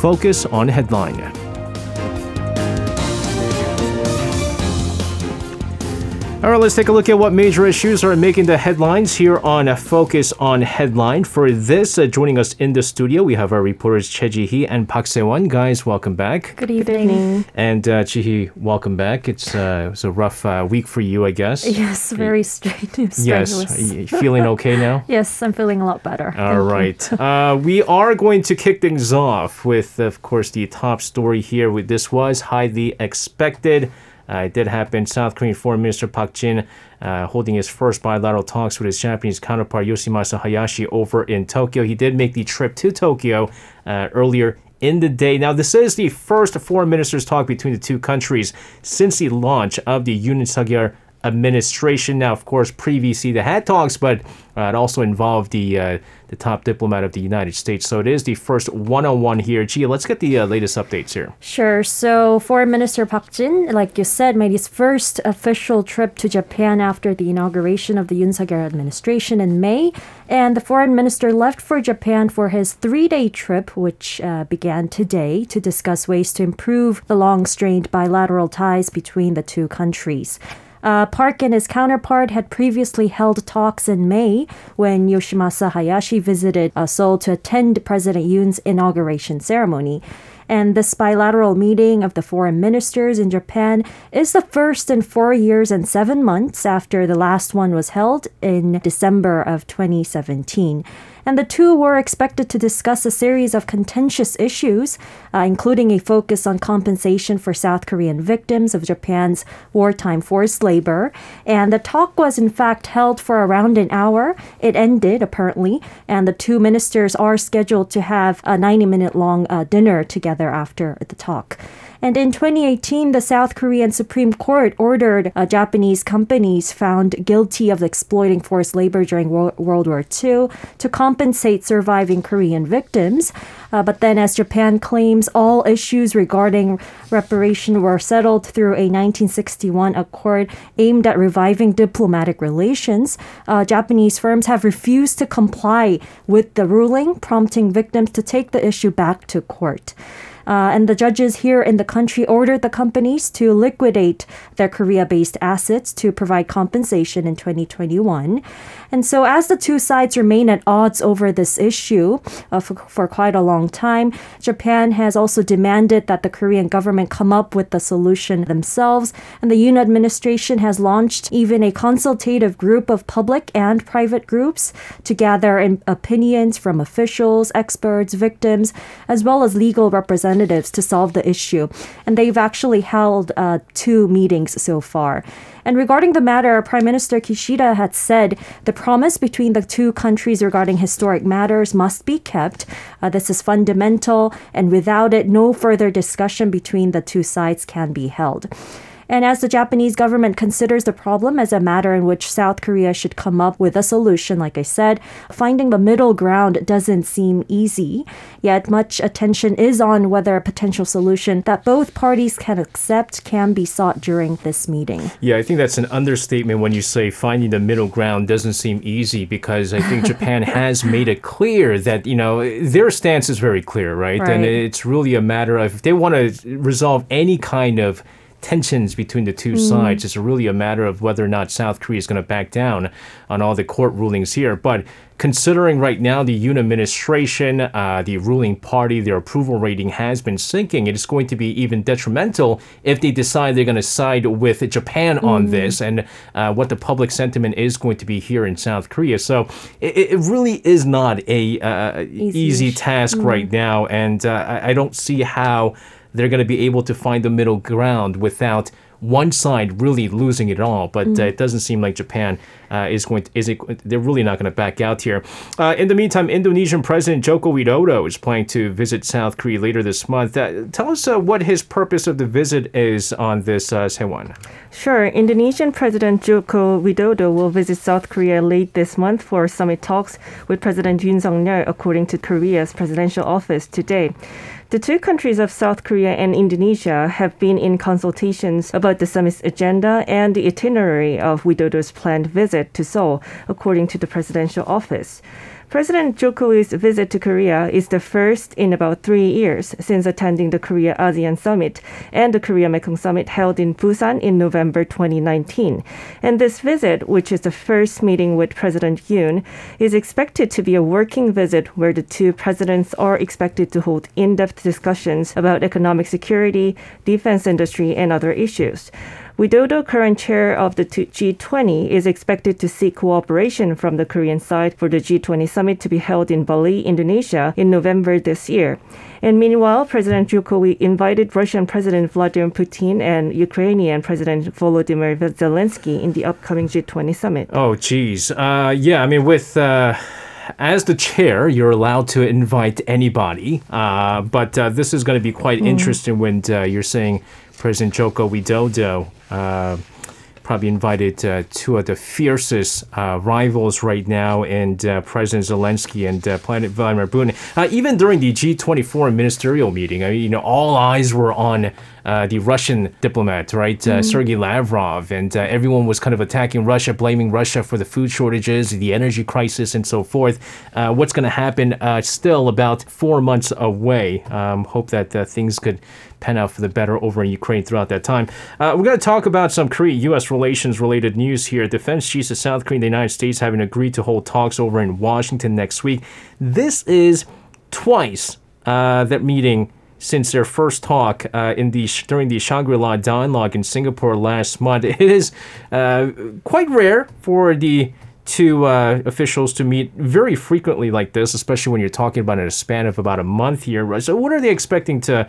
focus on Headline. All right, let's take a look at what major issues are making the headlines here on a Focus on Headline. For this, joining us in the studio, we have our reporters Che Jihee and Park Seoone. Guys, welcome back. Good evening. And Jihee, welcome back. It's a rough week for you, I guess. Yes, very strenuous. Yes. Are you feeling okay now? Yes, I'm feeling a lot better. All right. We are going to kick things off with, of course, the top story here. This was highly expected. It did happen. South Korean Foreign Minister Park Jin holding his first bilateral talks with his Japanese counterpart Yoshimasa Hayashi over in Tokyo. He did make the trip to Tokyo earlier in the day. Now, this is the first foreign ministers' talk between the two countries since the launch of the Yoon Suk-yeol administration. Now, of course, previously they had talks, but it also involved the top diplomat of the United States. So it is the first one-on-one here. Gia, let's get the latest updates here. Sure. So Foreign Minister Park Jin, like you said, made his first official trip to Japan after the inauguration of the Yoon Suk-yeol administration in May. And the foreign minister left for Japan for his three-day trip, which began today, to discuss ways to improve the long-strained bilateral ties between the two countries. Park and his counterpart had previously held talks in May when Yoshimasa Hayashi visited Seoul to attend President Yoon's inauguration ceremony. And this bilateral meeting of the foreign ministers in Japan is the first in 4 years and 7 months after the last one was held in December of 2017. And the two were expected to discuss a series of contentious issues, including a focus on compensation for South Korean victims of Japan's wartime forced labor. And the talk was, in fact, held for around an hour. It ended, apparently, and the two ministers are scheduled to have a 90-minute-long dinner together after the talk. And in 2018, the South Korean Supreme Court ordered Japanese companies found guilty of exploiting forced labor during World War II to compensate surviving Korean victims. But then, as Japan claims, all issues regarding reparation were settled through a 1961 accord aimed at reviving diplomatic relations. Japanese firms have refused to comply with the ruling, prompting victims to take the issue back to court. And the judges here in the country ordered the companies to liquidate their Korea-based assets to provide compensation in 2021. And so as the two sides remain at odds over this issue for quite a long time, Japan has also demanded that the Korean government come up with the solution themselves. And the Yoon administration has launched even a consultative group of public and private groups to gather opinions from officials, experts, victims, as well as legal representatives to solve the issue. And they've actually held two meetings so far. And regarding the matter, Prime Minister Kishida had said the promise between the two countries regarding historic matters must be kept. This is fundamental, and without it, no further discussion between the two sides can be held. And as the Japanese government considers the problem as a matter in which South Korea should come up with a solution, like I said, finding the middle ground doesn't seem easy. Yet much attention is on whether a potential solution that both parties can accept can be sought during this meeting. Yeah, I think that's an understatement when you say finding the middle ground doesn't seem easy, because I think Japan has made it clear that, you know, their stance is very clear, right? And it's really a matter of if they want to resolve any kind of tensions between the two sides. It's really a matter of whether or not South Korea is going to back down on all the court rulings here. But considering right now the Yoon administration, the ruling party, their approval rating has been sinking, it is going to be even detrimental if they decide they're going to side with Japan on this and what the public sentiment is going to be here in South Korea. So it really is not a easy task right now, and I don't see how they're going to be able to find the middle ground without one side really losing it all. But it doesn't seem like Japan they're really not going to back out here. In the meantime, Indonesian President Joko Widodo is planning to visit South Korea later this month. Tell us what his purpose of the visit is on this, Sewan. Sure. Indonesian President Joko Widodo will visit South Korea late this month for summit talks with President Yoon Suk-yeol, according to Korea's presidential office today. The two countries of South Korea and Indonesia have been in consultations about the summit's agenda and the itinerary of Widodo's planned visit to Seoul, according to the presidential office. President Joko's visit to Korea is the first in about 3 years since attending the Korea-ASEAN Summit and the Korea-Mekong Summit held in Busan in November 2019. And this visit, which is the first meeting with President Yoon, is expected to be a working visit where the two presidents are expected to hold in-depth discussions about economic security, defense industry, and other issues. Widodo, current chair of the G20, is expected to seek cooperation from the Korean side for the G20 summit to be held in Bali, Indonesia, in November this year. And meanwhile, President Jokowi invited Russian President Vladimir Putin and Ukrainian President Volodymyr Zelensky in the upcoming G20 summit. Oh, geez. As the chair, you're allowed to invite anybody, but this is going to be quite interesting when you're saying President Joko Widodo probably invited two of the fiercest rivals right now, and President Zelensky and President Vladimir Putin. Even during the G20 foreign ministerial meeting, all eyes were on the Russian diplomat, right? Sergey Lavrov, and everyone was kind of attacking Russia, blaming Russia for the food shortages, the energy crisis, and so forth. What's going to happen? Still about 4 months away. Hope that things could pan out for the better over in Ukraine throughout that time. We're going to talk about some Korea-U.S. relations-related news here. Defense chiefs of South Korea and the United States having agreed to hold talks over in Washington next week. This is twice that meeting since their first talk during the Shangri-La Dialogue in Singapore last month. It is quite rare for the two officials to meet very frequently like this, especially when you're talking about in a span of about a month here. So what are they expecting to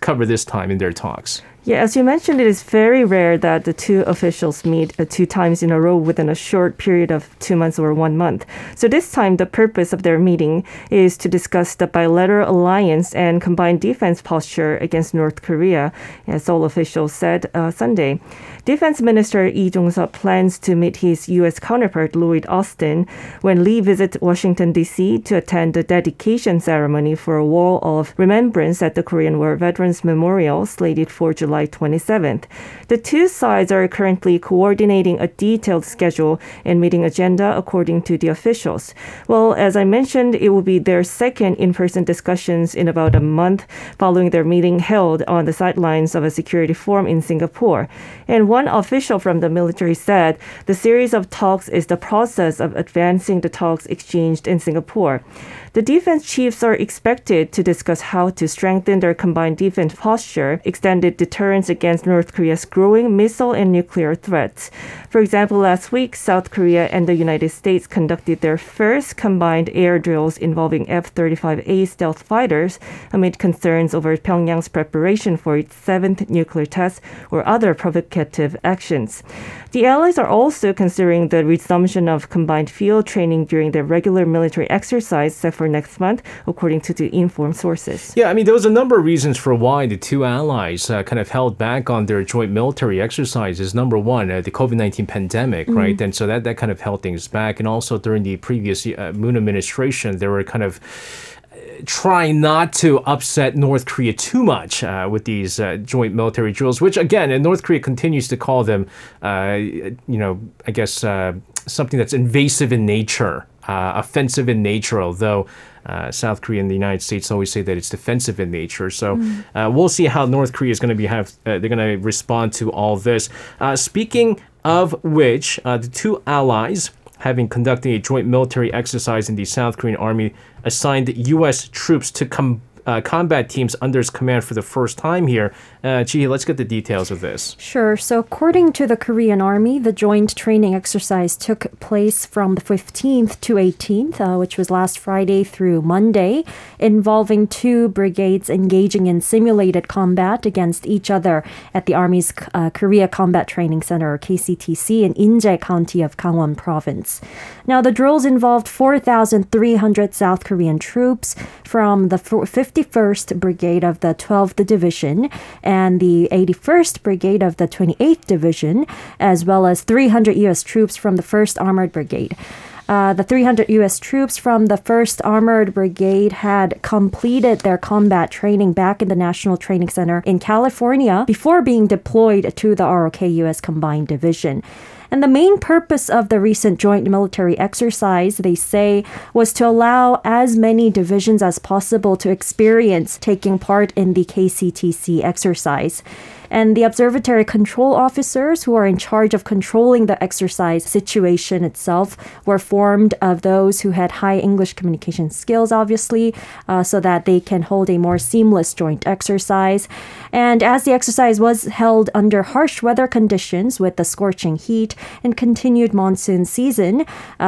cover this time in their talks? Yeah, as you mentioned, it is very rare that the two officials meet two times in a row within a short period of 2 months or 1 month. So this time, the purpose of their meeting is to discuss the bilateral alliance and combined defense posture against North Korea, as all officials said Sunday. Defense Minister Lee Jong-sup plans to meet his U.S. counterpart, Lloyd Austin, when Lee visits Washington, D.C. to attend the dedication ceremony for a wall of remembrance at the Korean War Veterans Memorial, slated for July 27th. The two sides are currently coordinating a detailed schedule and meeting agenda, according to the officials. Well, as I mentioned, it will be their second in-person discussions in about a month following their meeting held on the sidelines of a security forum in Singapore. And one official from the military said the series of talks is the process of advancing the talks exchanged in Singapore. The defense chiefs are expected to discuss how to strengthen their combined defense posture, extended deterrence against North Korea's growing missile and nuclear threats. For example, last week, South Korea and the United States conducted their first combined air drills involving F-35A stealth fighters amid concerns over Pyongyang's preparation for its seventh nuclear test or other provocative actions. The allies are also considering the resumption of combined field training during their regular military exercise set for next month, according to the informed sources. Yeah, there was a number of reasons for why the two allies kind of held back on their joint military exercises. Number one, the COVID-19 pandemic, right? And so that kind of held things back. And also during the previous Moon administration, there were kind of trying not to upset North Korea too much with these joint military drills, which again, and North Korea continues to call them, something that's invasive in nature. Offensive in nature, although South Korea and the United States always say that it's defensive in nature. So we'll see how North Korea is going to they're going to respond to all this. Speaking of which, the two allies having conducted a joint military exercise in the South Korean army assigned U.S. troops to combat teams under its command for the first time here. Jihee, let's get the details of this. Sure. So according to the Korean Army, the joint training exercise took place from the 15th to 18th, which was last Friday through Monday, involving two brigades engaging in simulated combat against each other at the Army's Korea Combat Training Center, or KCTC, in Inje County of Gangwon Province. Now, the drills involved 4,300 South Korean troops from the 51st Brigade of the 12th Division and the 81st Brigade of the 28th Division, as well as 300 U.S. troops from the 1st Armored Brigade. The 300 U.S. troops from the 1st Armored Brigade had completed their combat training back in the National Training Center in California before being deployed to the ROK U.S. Combined Division. And the main purpose of the recent joint military exercise, they say, was to allow as many divisions as possible to experience taking part in the KCTC exercise. And the observatory control officers who are in charge of controlling the exercise situation itself were formed of those who had high English communication skills, obviously, so that they can hold a more seamless joint exercise. And as the exercise was held under harsh weather conditions with the scorching heat and continued monsoon season,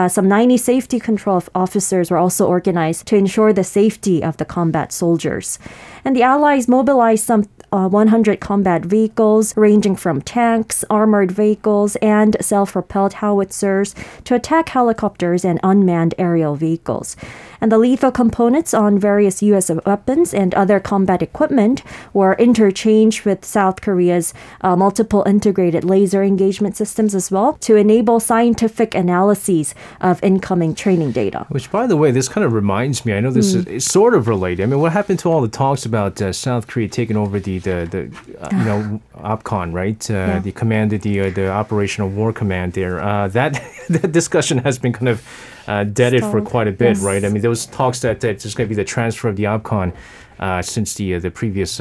some 90 safety control officers were also organized to ensure the safety of the combat soldiers. And the Allies mobilized some 100 combat vehicles ranging from tanks, armored vehicles, and self-propelled howitzers to attack helicopters and unmanned aerial vehicles. And the lethal components on various U.S. weapons and other combat equipment were interchanged with South Korea's multiple integrated laser engagement systems as well to enable scientific analyses of incoming training data. Which, by the way, this kind of reminds me, I know this is sort of related. I mean, what happened to all the talks about South Korea taking over the OPCON, right? The command, the Operational War Command there. That discussion has been kind of deaded for quite a bit, right? I mean, there was talks that it's just going to be the transfer of the OPCON since the previous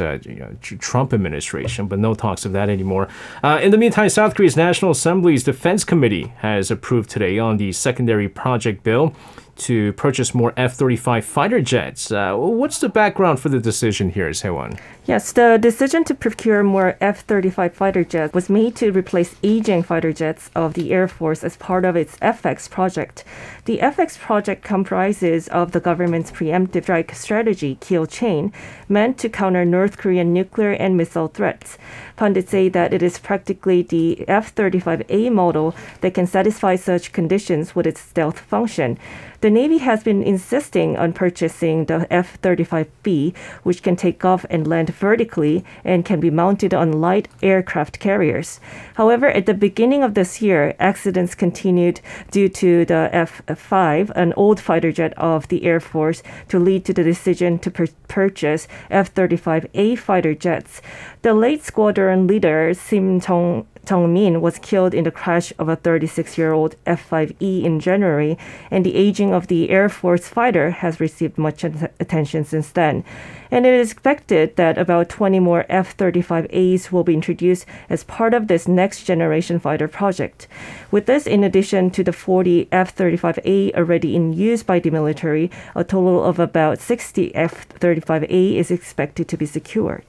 Trump administration, but no talks of that anymore. In the meantime, South Korea's National Assembly's Defense Committee has approved today on the secondary project bill to purchase more F-35 fighter jets. What's the background for the decision here, Se-won? Yes, the decision to procure more F-35 fighter jets was made to replace aging fighter jets of the Air Force as part of its FX project. The FX project comprises of the government's preemptive strike strategy, Kill Chain, meant to counter North Korean nuclear and missile threats. Pundits say that it is practically the F-35A model that can satisfy such conditions with its stealth function. The Navy has been insisting on purchasing the F-35B, which can take off and land vertically and can be mounted on light aircraft carriers. However, at the beginning of this year, accidents continued due to the F-5, an old fighter jet of the Air Force, to lead to the decision to purchase F-35A fighter jets. The late squadron leader, Sim Tong Min, was killed in the crash of a 36-year-old F-5E in January, and the aging of the Air Force fighter has received much attention since then. And it is expected that about 20 more F-35As will be introduced as part of this next-generation fighter project. With this, in addition to the 40 F-35A already in use by the military, a total of about 60 F-35A is expected to be secured.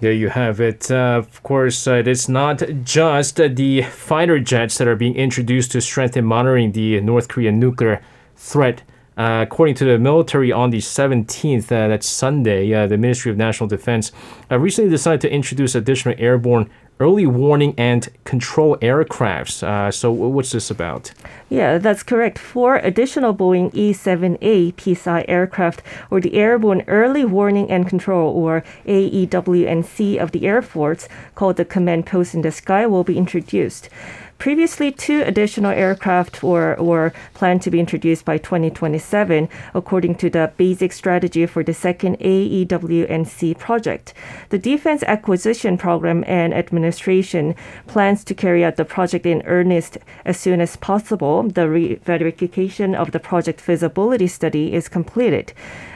There you have it. Of course, it is not just the fighter jets that are being introduced to strengthen monitoring the North Korean nuclear threat. According to the military, on the 17th, that's Sunday, the Ministry of National Defense recently decided to introduce additional airborne early warning and control aircrafts. So what's this about? Yeah, that's correct. 4 additional Boeing E-7A PSI aircraft, or the Airborne Early Warning and Control, or AEWNC of the Air Force, called the Command Post in the Sky, will be introduced. Previously, 2 additional aircraft were planned to be introduced by 2027, according to the basic strategy for the second AEWNC project. The Defense Acquisition Program and Administration plans to carry out the project in earnest as soon as possible. The verification of the project feasibility study is completed.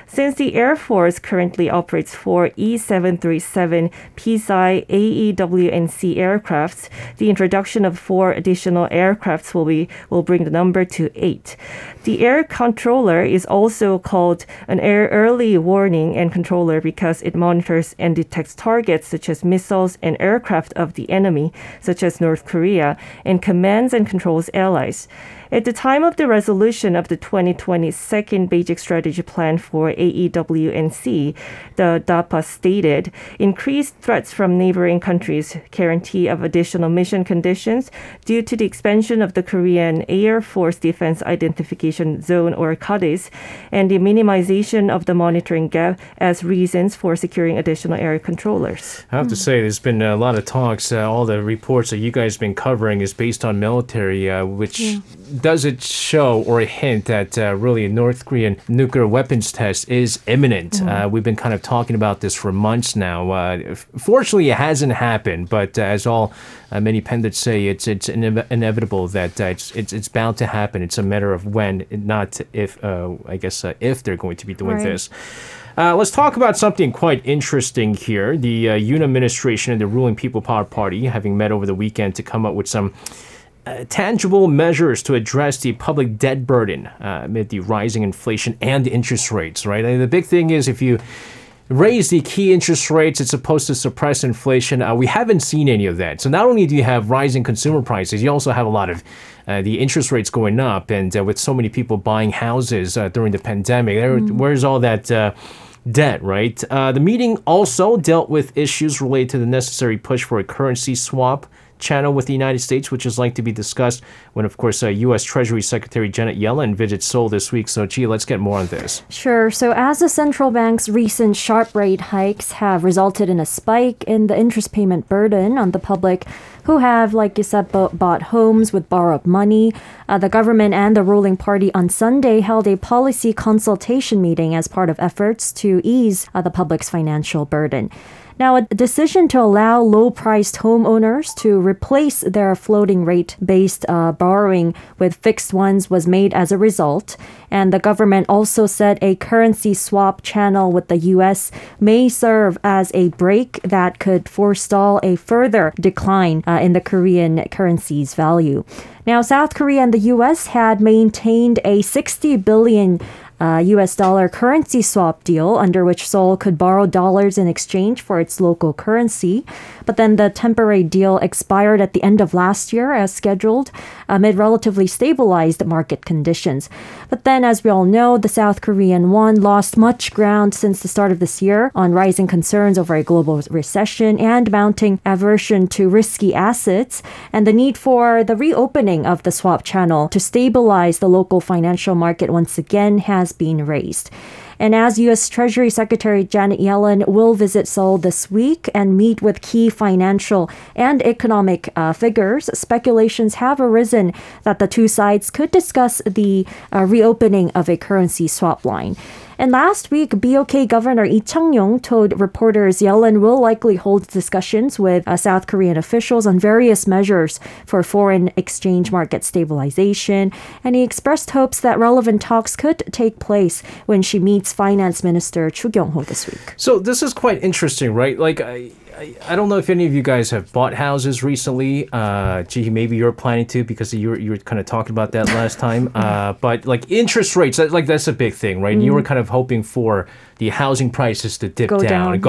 Since the Air Force currently operates 4 E-737 Peace Eye AEWNC aircrafts, the introduction of 4 additional aircrafts will bring the number to 8. The air controller is also called an air early warning and controller because it monitors and detects targets such as missiles and aircraft of the enemy, such as North Korea, and commands and controls allies. At the time of the resolution of the 2022 Beijing Strategy Plan for AEWNC, the DAPA stated, increased threats from neighboring countries, guarantee of additional mission conditions due to the expansion of the Korean Air Force Defense Identification Zone, or KADIZ, and the minimization of the monitoring gap as reasons for securing additional air controllers. I have to say, there's been a lot of talks. All the reports that you guys have been covering is based on military, which doesn't show or hint that really a North Korean nuclear weapons test is imminent. We've been kind of talking about this for months now. Fortunately, it hasn't happened, but as all many pundits say, it's inevitable that it's bound to happen. It's a matter of when, not if. I guess if they're going to be doing this. Let's talk about something quite interesting here. The Yoon administration and the ruling People Power Party having met over the weekend to come up with some tangible measures to address the public debt burden amid the rising inflation and interest rates, right? And the big thing is if you raise the key interest rates, it's supposed to suppress inflation. We haven't seen any of that. So not only do you have rising consumer prices, you also have a lot of the interest rates going up. And with so many people buying houses during the pandemic, where's all that debt, right? The meeting also dealt with issues related to the necessary push for a currency swap channel with the United States, which is like to be discussed when, of course, U.S. Treasury Secretary Janet Yellen visits Seoul this week. So, Chi, let's get more on this. Sure. So, as the central bank's recent sharp rate hikes have resulted in a spike in the interest payment burden on the public, who have, like you said, bought homes with borrowed money. The government and the ruling party on Sunday held a policy consultation meeting as part of efforts to ease the public's financial burden. Now, a decision to allow low-priced homeowners to replace their floating rate-based borrowing with fixed ones was made as a result. And the government also said a currency swap channel with the U.S. may serve as a brake that could forestall a further decline in the Korean currency's value. Now, South Korea and the U.S. had maintained a $60 billion U.S. dollar currency swap deal under which Seoul could borrow dollars in exchange for its local currency. But then the temporary deal expired at the end of last year as scheduled amid relatively stabilized market conditions. But then, as we all know, the South Korean won lost much ground since the start of this year on rising concerns over a global recession and mounting aversion to risky assets and the need for the reopening of the swap channel to stabilize the local financial market once again has been raised. And as U.S. Treasury Secretary Janet Yellen will visit Seoul this week and meet with key financial and economic figures, speculations have arisen that the two sides could discuss the reopening of a currency swap line. And last week, BOK Governor Lee Chang-yong told reporters Yellen will likely hold discussions with South Korean officials on various measures for foreign exchange market stabilization. And he expressed hopes that relevant talks could take place when she meets Finance Minister Chu Kyung-ho this week. So this is quite interesting, right? Like, I don't know if any of you guys have bought houses recently. Gee, maybe you're planning to because you were kind of talking about that last time. But like interest rates, that's a big thing, right? You were kind of hoping for the housing prices to dip go down.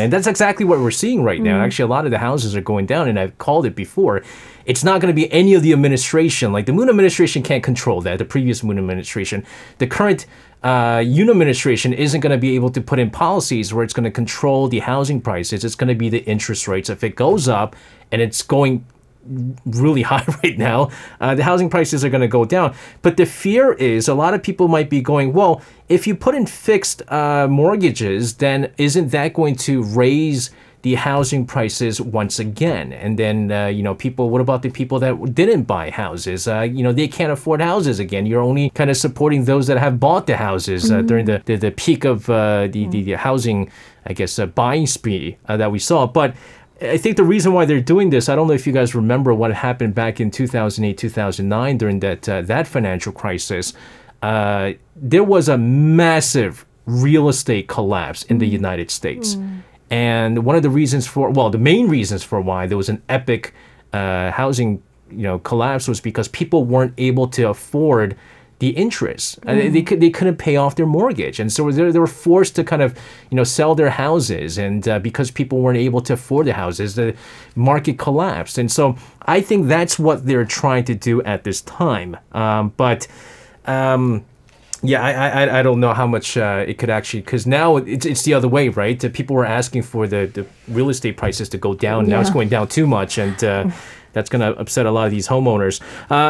And that's exactly what we're seeing right now. Actually, a lot of the houses are going down, and I've called it before. It's not going to be any of the administration. Like the Moon administration can't control that, the previous Moon administration. The current Yoon administration isn't going to be able to put in policies where it's going to control the housing prices. It's going to be the interest rates. If it goes up, and it's going really high right now, the housing prices are going to go down. But the fear is a lot of people might be going, well, if you put in fixed mortgages, then isn't that going to raise the housing prices once again? And then, people, what about the people that didn't buy houses? They can't afford houses again. You're only kind of supporting those that have bought the houses during the peak of the housing, I guess, buying spree that we saw. But I think the reason why they're doing this, I don't know if you guys remember what happened back in 2008, 2009 during that financial crisis. There was a massive real estate collapse in the United States. And one of the reasons the main reasons for why there was an epic housing collapse was because people weren't able to afford the interest. They couldn't pay off their mortgage. And so they were forced to kind of, sell their houses. And because people weren't able to afford the houses, the market collapsed. And so I think that's what they're trying to do at this time. Yeah, I don't know how much it could actually, because now it's the other way, right? People were asking for the real estate prices to go down. Yeah. Now it's going down too much, and that's going to upset a lot of these homeowners.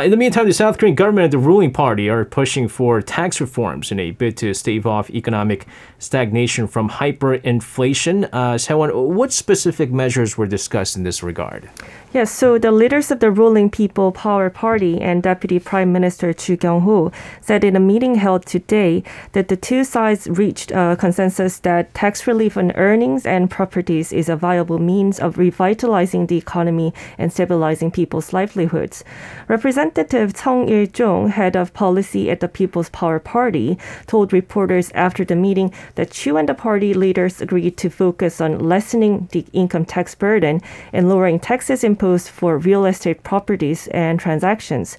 In the meantime, the South Korean government and the ruling party are pushing for tax reforms in a bid to stave off economic stagnation from hyperinflation. Sehwan, what specific measures were discussed in this regard? Yes, so the leaders of the ruling People Power Party and Deputy Prime Minister Chu Kyung-ho said in a meeting held today that the two sides reached a consensus that tax relief on earnings and properties is a viable means of revitalizing the economy and stabilizing people's livelihoods. Representative Cheong Il-jong, head of policy at the People's Power Party, told reporters after the meeting that Chu and the party leaders agreed to focus on lessening the income tax burden and lowering taxes in imposed for real estate properties and transactions.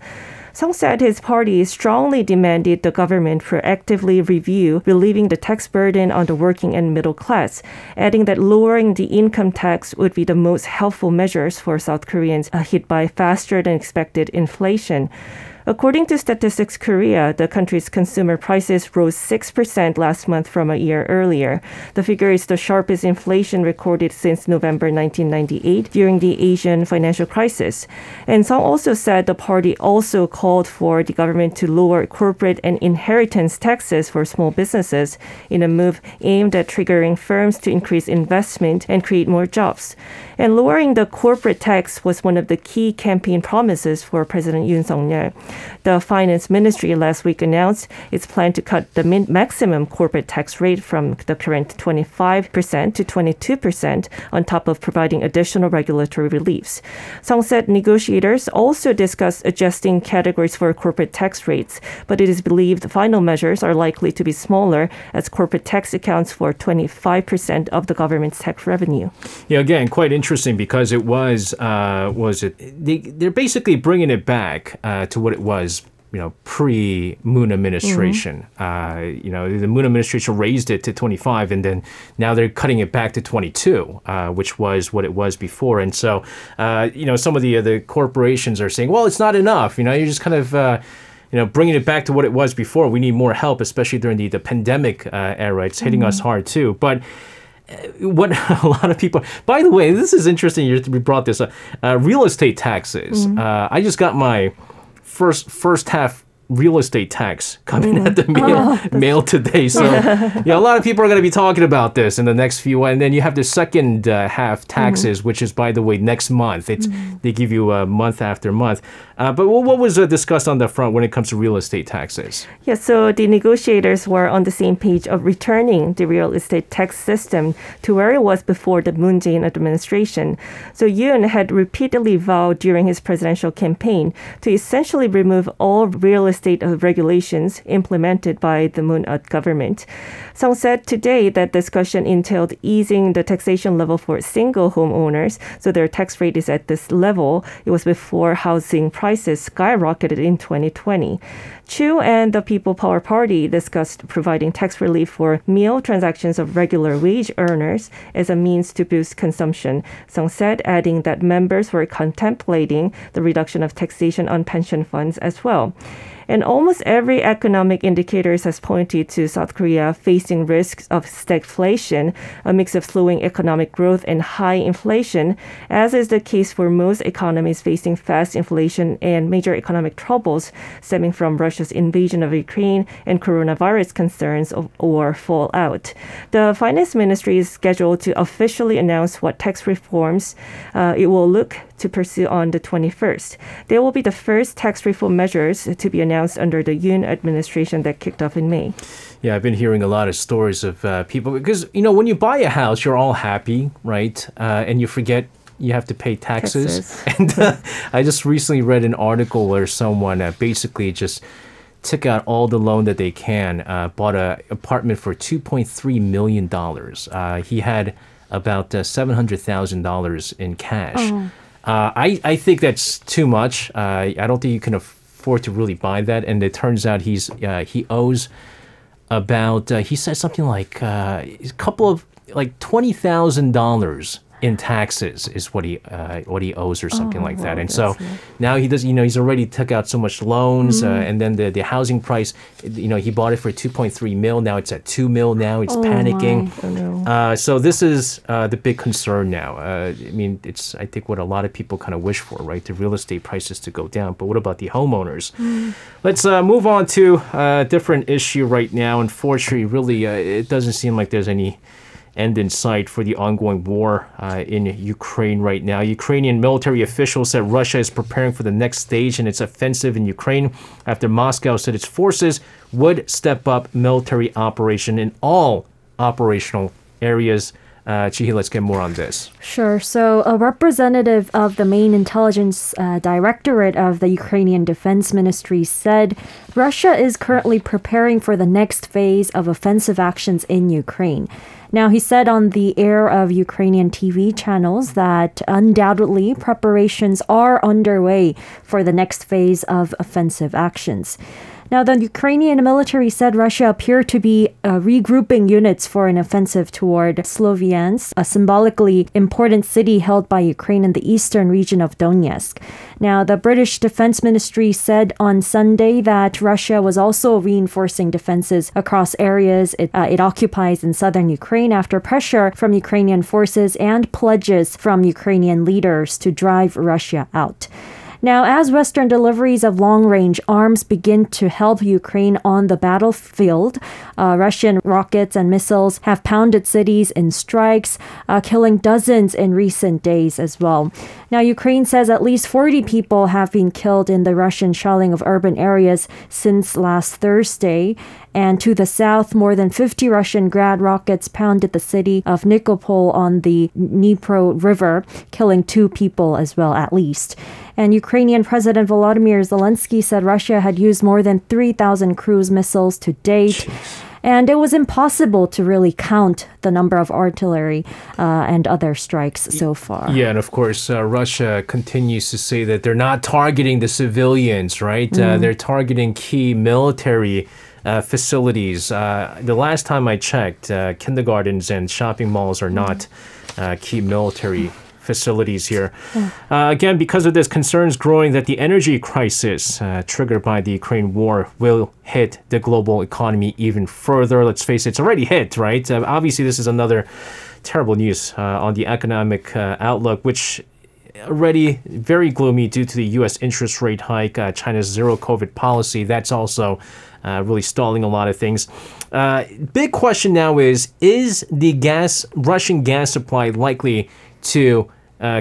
Song said his party strongly demanded the government proactively review relieving the tax burden on the working and middle class, adding that lowering the income tax would be the most helpful measures for South Koreans hit by faster than expected inflation. According to Statistics Korea, the country's consumer prices rose 6% last month from a year earlier. The figure is the sharpest inflation recorded since November 1998 during the Asian financial crisis. And Song also said the party also called for the government to lower corporate and inheritance taxes for small businesses in a move aimed at triggering firms to increase investment and create more jobs. And lowering the corporate tax was one of the key campaign promises for President Yoon Suk-yeol. The Finance Ministry last week announced its plan to cut the maximum corporate tax rate from the current 25% to 22% on top of providing additional regulatory reliefs. Song said negotiators also discussed adjusting categories for corporate tax rates, but it is believed the final measures are likely to be smaller as corporate tax accounts for 25% of the government's tax revenue. Yeah, again, quite interesting because it they're basically bringing it back to what it was, pre-Moon administration. Mm-hmm. The Moon administration raised it to 25, and then now they're cutting it back to 22, which was what it was before. And so, some of the corporations are saying, well, it's not enough. You're just kind of bringing it back to what it was before. We need more help, especially during the pandemic era. It's hitting us hard too. But what a lot of people, by the way, this is interesting. We brought this up. Real estate taxes. Mm-hmm. I just got my first half real estate tax coming at the mail today. So, a lot of people are going to be talking about this in the next few. And then you have the second half taxes, which is, by the way, next month. They give you month after month. But what was discussed on the front when it comes to real estate taxes? Yeah, so the negotiators were on the same page of returning the real estate tax system to where it was before the Moon Jae-in administration. So Yoon had repeatedly vowed during his presidential campaign to essentially remove all real estate regulations implemented by the Moon government. Song said today that discussion entailed easing the taxation level for single homeowners, so their tax rate is at this level. It was before housing prices skyrocketed in 2020. Chu and the People Power Party discussed providing tax relief for meal transactions of regular wage earners as a means to boost consumption. Song said, adding that members were contemplating the reduction of taxation on pension funds as well. And almost every economic indicator has pointed to South Korea facing risks of stagflation, a mix of slowing economic growth and high inflation, as is the case for most economies facing fast inflation and major economic troubles stemming from Russia's invasion of Ukraine and coronavirus concerns or fallout. The Finance Ministry is scheduled to officially announce what tax reforms it will look to pursue on the 21st. They will be the first tax reform measures to be announced under the Yoon administration that kicked off in May. Yeah, I've been hearing a lot of stories of people because, when you buy a house, you're all happy, right? And you forget you have to pay taxes. And I just recently read an article where someone basically just took out all the loan that they can, bought an apartment for $2.3 million. He had about $700,000 in cash. Oh. I think that's too much. I don't think you can afford to really buy that. And it turns out he owes about, he said something like a couple of like $20,000 in taxes is what he owes or something like that. And so now he does, you know, he's already took out so much loans, and then the housing price, you know, he bought it for 2.3 mil. Now it's at 2 mil. Now it's panicking. So this is the big concern now. I mean, it's, I think, what a lot of people kind of wish for, right? The real estate prices to go down. But what about the homeowners? Let's move on to a different issue right now. Unfortunately, really, it doesn't seem like there's any end in sight for the ongoing war in Ukraine right now. Ukrainian military officials said Russia is preparing for the next stage in its offensive in Ukraine after Moscow said its forces would step up military operation in all operational areas. Jihee, let's get more on this. Sure. So a representative of the main intelligence directorate of the Ukrainian Defense Ministry said Russia is currently preparing for the next phase of offensive actions in Ukraine. Now, he said on the air of Ukrainian TV channels that undoubtedly preparations are underway for the next phase of offensive actions. Now, the Ukrainian military said Russia appeared to be regrouping units for an offensive toward Sloviansk, a symbolically important city held by Ukraine in the eastern region of Donetsk. Now, the British Defense Ministry said on Sunday that Russia was also reinforcing defenses across areas it occupies in southern Ukraine after pressure from Ukrainian forces and pledges from Ukrainian leaders to drive Russia out. Now, as Western deliveries of long-range arms begin to help Ukraine on the battlefield, Russian rockets and missiles have pounded cities in strikes, killing dozens in recent days as well. Now, Ukraine says at least 40 people have been killed in the Russian shelling of urban areas since last Thursday. And to the south, more than 50 Russian Grad rockets pounded the city of Nikopol on the Dnipro River, killing 2 people as well, at least. And Ukrainian President Volodymyr Zelensky said Russia had used more than 3,000 cruise missiles to date. And it was impossible to really count the number of artillery and other strikes so far. Yeah, and of course, Russia continues to say that they're not targeting the civilians, right? They're targeting key military facilities. The last time I checked, kindergartens and shopping malls are not key military facilities here. Again, because of this, concerns growing that the energy crisis triggered by the Ukraine war will hit the global economy even further. Let's face it, it's already hit, right? Obviously, this is another terrible news on the economic outlook, which already very gloomy due to the U.S. interest rate hike, China's zero-COVID policy. That's also really stalling a lot of things. Big question now is the Russian gas supply likely to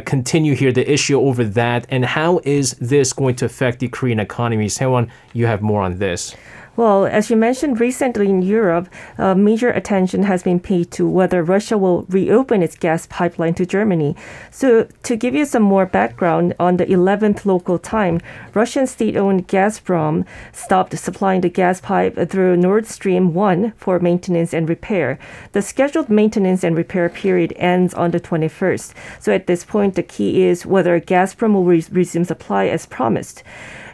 continue here, the issue over that, and how is this going to affect the Korean economy? Saewon, you have more on this. Well, as you mentioned, recently in Europe, major attention has been paid to whether Russia will reopen its gas pipeline to Germany. So to give you some more background, on the 11th local time, Russian state-owned Gazprom stopped supplying the gas pipe through Nord Stream 1 for maintenance and repair. The scheduled maintenance and repair period ends on the 21st. So at this point, the key is whether Gazprom will resume supply as promised.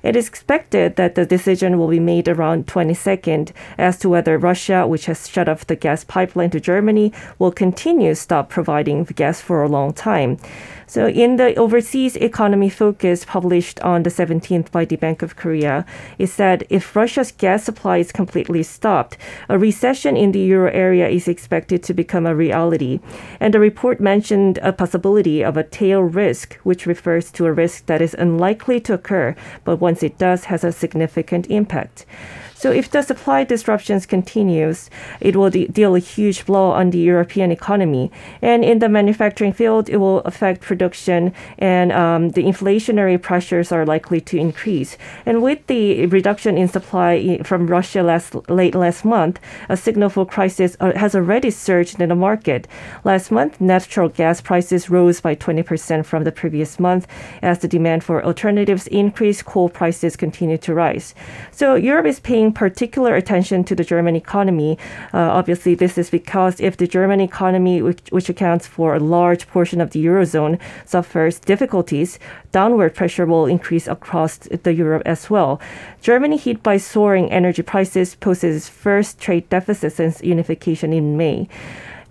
It is expected that the decision will be made around 22nd as to whether Russia, which has shut off the gas pipeline to Germany, will continue to stop providing gas for a long time. So in the overseas economy focus published on the 17th by the Bank of Korea, it said if Russia's gas supply is completely stopped, a recession in the euro area is expected to become a reality. And the report mentioned a possibility of a tail risk, which refers to a risk that is unlikely to occur, but once it does, has a significant impact. So if the supply disruptions continues, it will deal a huge blow on the European economy. And in the manufacturing field, it will affect production, and the inflationary pressures are likely to increase. And with the reduction in supply from Russia late last month, a signal for crisis has already surged in the market. Last month, natural gas prices rose by 20% from the previous month as the demand for alternatives increased. Coal prices continue to rise. So Europe is paying particular attention to the German economy. Obviously, this is because if the German economy, which accounts for a large portion of the Eurozone, suffers difficulties, downward pressure will increase across the Europe as well. Germany, hit by soaring energy prices, poses its first trade deficit since unification in May.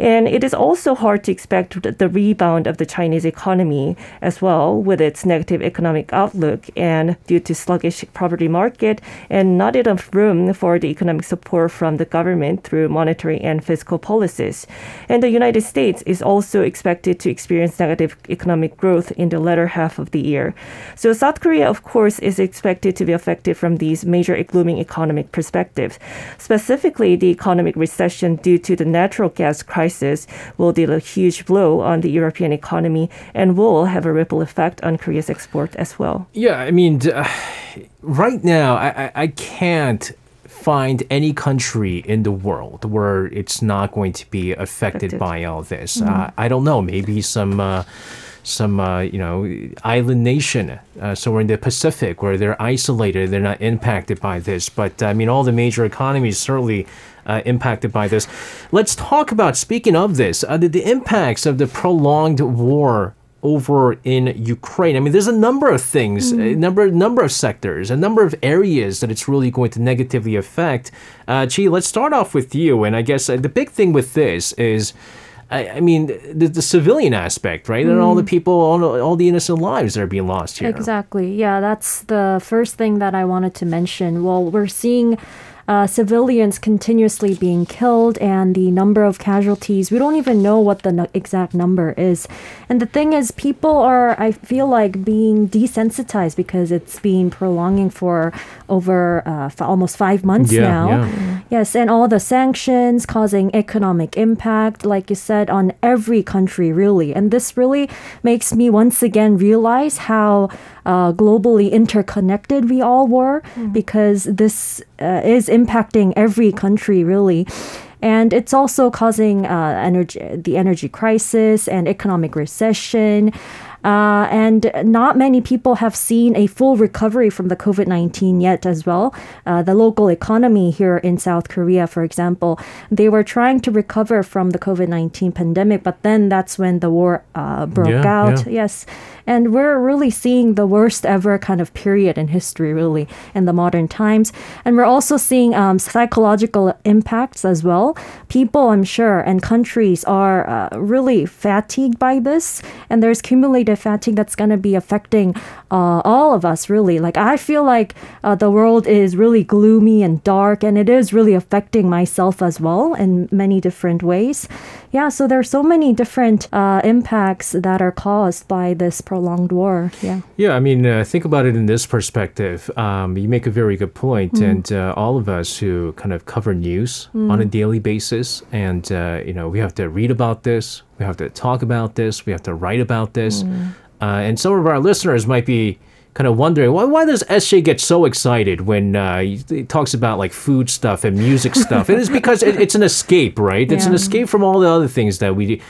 And it is also hard to expect the rebound of the Chinese economy as well, with its negative economic outlook and due to sluggish property market and not enough room for the economic support from the government through monetary and fiscal policies. And the United States is also expected to experience negative economic growth in the latter half of the year. So South Korea, of course, is expected to be affected from these major looming economic perspectives. Specifically, the economic recession due to the natural gas crisis will deal a huge blow on the European economy and will have a ripple effect on Korea's export as well. Yeah, I mean, right now, I can't find any country in the world where it's not going to be affected by all this. Mm-hmm. I don't know, maybe some island nation somewhere in the Pacific where they're isolated, they're not impacted by this. But, I mean, all the major economies certainly impacted by this. Let's talk about, speaking of this, the impacts of the prolonged war over in Ukraine. I mean, there's a number of things, a number of sectors, a number of areas that it's really going to negatively affect. Chi, let's start off with you. And I guess the big thing with this is, I mean, the civilian aspect, right? And all the people, all the innocent lives that are being lost here. Exactly. Yeah, that's the first thing that I wanted to mention. Well, we're seeing civilians continuously being killed, and the number of casualties, we don't even know what the exact number is. And the thing is, people are, I feel like, being desensitized because it's been prolonging for over almost 5 months now. Yeah. Yes, and all the sanctions causing economic impact, like you said, on every country, really. And this really makes me once again realize how globally interconnected we all were, because this is impacting every country, really. And it's also causing the energy crisis and economic recession. And not many people have seen a full recovery from the COVID-19 yet as well. The local economy here in South Korea, for example, they were trying to recover from the COVID-19 pandemic, but then that's when the war broke out. Yeah. Yes. And we're really seeing the worst ever kind of period in history, really, in the modern times. And we're also seeing psychological impacts as well. People, I'm sure, and countries are really fatigued by this. And there's cumulative fatigue that's going to be affecting all of us, really. Like, I feel like the world is really gloomy and dark, and it is really affecting myself as well in many different ways. Yeah, so there are so many different impacts that are caused by this prolonged war. Yeah. Yeah, I mean, think about it in this perspective. You make a very good point, and all of us who kind of cover news on a daily basis, and we have to read about this, we have to talk about this, we have to write about this, and some of our listeners might be kind of wondering, why does SJ get so excited when he talks about like food stuff and music stuff? And it's because it's an escape, right? Yeah. It's an escape from all the other things that we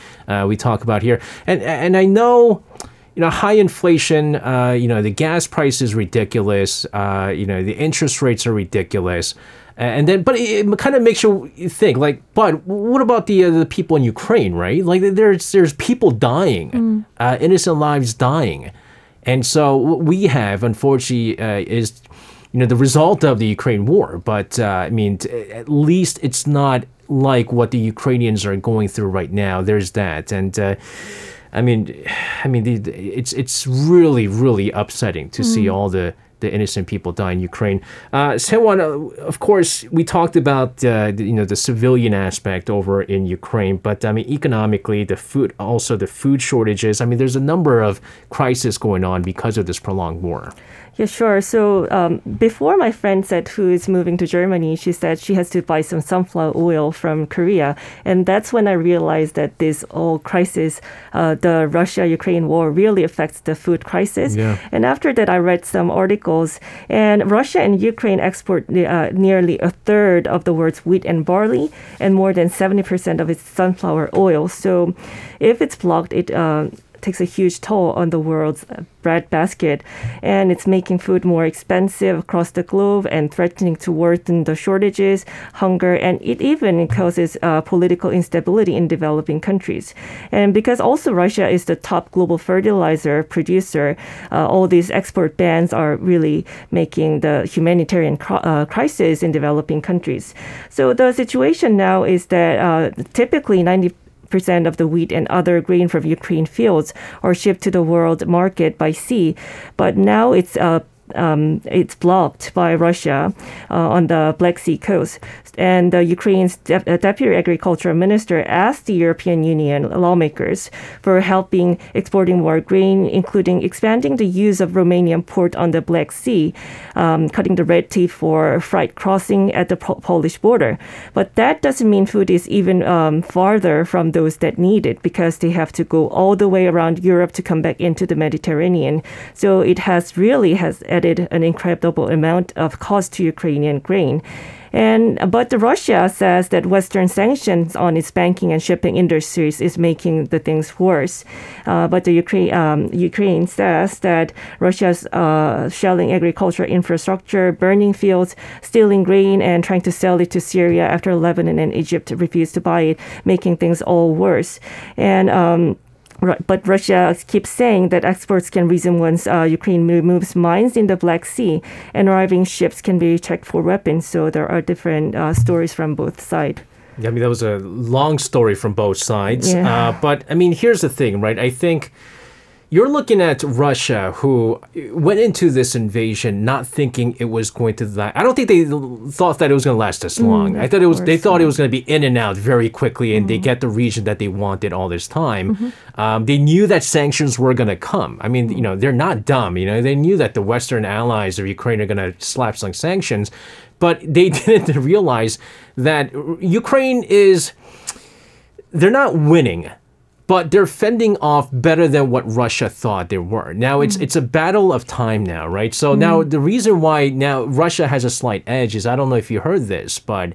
talk about here. And I know, high inflation, the gas price is ridiculous, the interest rates are ridiculous. And then, but it kind of makes you think, like, but what about the people in Ukraine, right? Like, there's people dying, innocent lives dying. And so what we have, unfortunately, is, the result of the Ukraine war. But, I mean, at least it's not like what the Ukrainians are going through right now. There's that. And, I mean, it's really, really upsetting to see all the innocent people die in Ukraine. Sehwan, of course, we talked about the civilian aspect over in Ukraine, but I mean, economically, the food shortages. I mean, there's a number of crises going on because of this prolonged war. Yeah, sure. So before, my friend said who is moving to Germany, she said she has to buy some sunflower oil from Korea. And that's when I realized that this whole crisis, the Russia-Ukraine war, really affects the food crisis. Yeah. And after that, I read some articles. And Russia and Ukraine export nearly a third of the world's wheat and barley and more than 70% of its sunflower oil. So if it's blocked, it takes a huge toll on the world's bread basket, and it's making food more expensive across the globe and threatening to worsen the shortages, hunger, and it even causes political instability in developing countries. And because also Russia is the top global fertilizer producer, all these export bans are really making the humanitarian crisis in developing countries. So the situation now is that typically 90% 6% of the wheat and other grain from Ukraine fields are shipped to the world market by sea, but now it's blocked by Russia on the Black Sea coast. And Ukraine's Deputy Agriculture Minister asked the European Union lawmakers for helping exporting more grain, including expanding the use of Romanian port on the Black Sea, cutting the red tape for freight crossing at the Polish border. But that doesn't mean food is even farther from those that need it, because they have to go all the way around Europe to come back into the Mediterranean. So it has added an incredible amount of cost to Ukrainian grain. But Russia says that Western sanctions on its banking and shipping industries is making the things worse. But the Ukraine says that Russia's shelling agricultural infrastructure, burning fields, stealing grain, and trying to sell it to Syria after Lebanon and Egypt refused to buy it, making things all worse. But Russia keeps saying that exports can resume once Ukraine removes mines in the Black Sea, and arriving ships can be checked for weapons. So there are different stories from both sides. Yeah, I mean, that was a long story from both sides. Yeah. But, I mean, here's the thing, right? I think you're looking at Russia, who went into this invasion not thinking it was going to last. I don't think they thought that it was going to last this long. They thought it was going to be in and out very quickly, and they get the region that they wanted all this time. Mm-hmm. They knew that sanctions were going to come. I mean, you know, they're not dumb. You know, they knew that the Western allies of Ukraine are going to slap some sanctions, but they didn't realize that Ukraine is, they're not winning, but they're fending off better than what Russia thought they were. Now, it's a battle of time now, right? So now the reason why now Russia has a slight edge is, I don't know if you heard this, but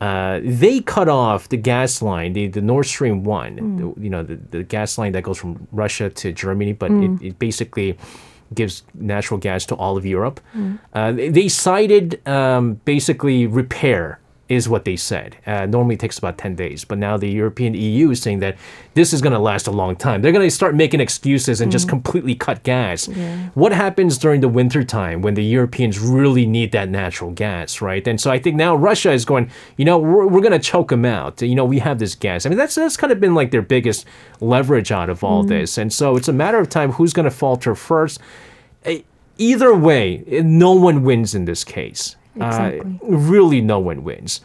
they cut off the gas line, the Nord Stream 1, the gas line that goes from Russia to Germany, but it basically gives natural gas to all of Europe. They cited basically repair is what they said. Normally it takes about 10 days, but now the European EU is saying that this is going to last a long time. They're going to start making excuses and just completely cut gas. Yeah. What happens during the winter time when the Europeans really need that natural gas, right? And so I think now Russia is going, you know, we're going to choke them out. You know, we have this gas. I mean, that's kind of been like their biggest leverage out of all this. And so it's a matter of time who's going to falter first. Either way, no one wins in this case. Exactly. Really, no one wins.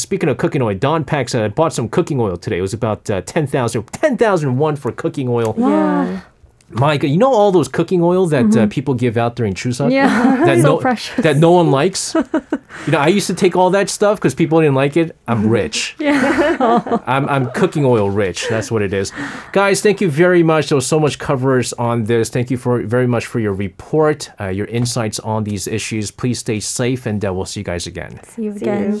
Speaking of cooking oil, Don Pack said, I bought some cooking oil today. It was about 10,001 for cooking oil. Yeah. Mike, you know all those cooking oil that people give out during Chuseok? Yeah, that so precious. That no one likes? You know, I used to take all that stuff because people didn't like it. I'm rich. Yeah. I'm cooking oil rich. That's what it is. Guys, thank you very much. There was so much coverage on this. Thank you very much for your report, your insights on these issues. Please stay safe, and we'll see you guys again. See you again.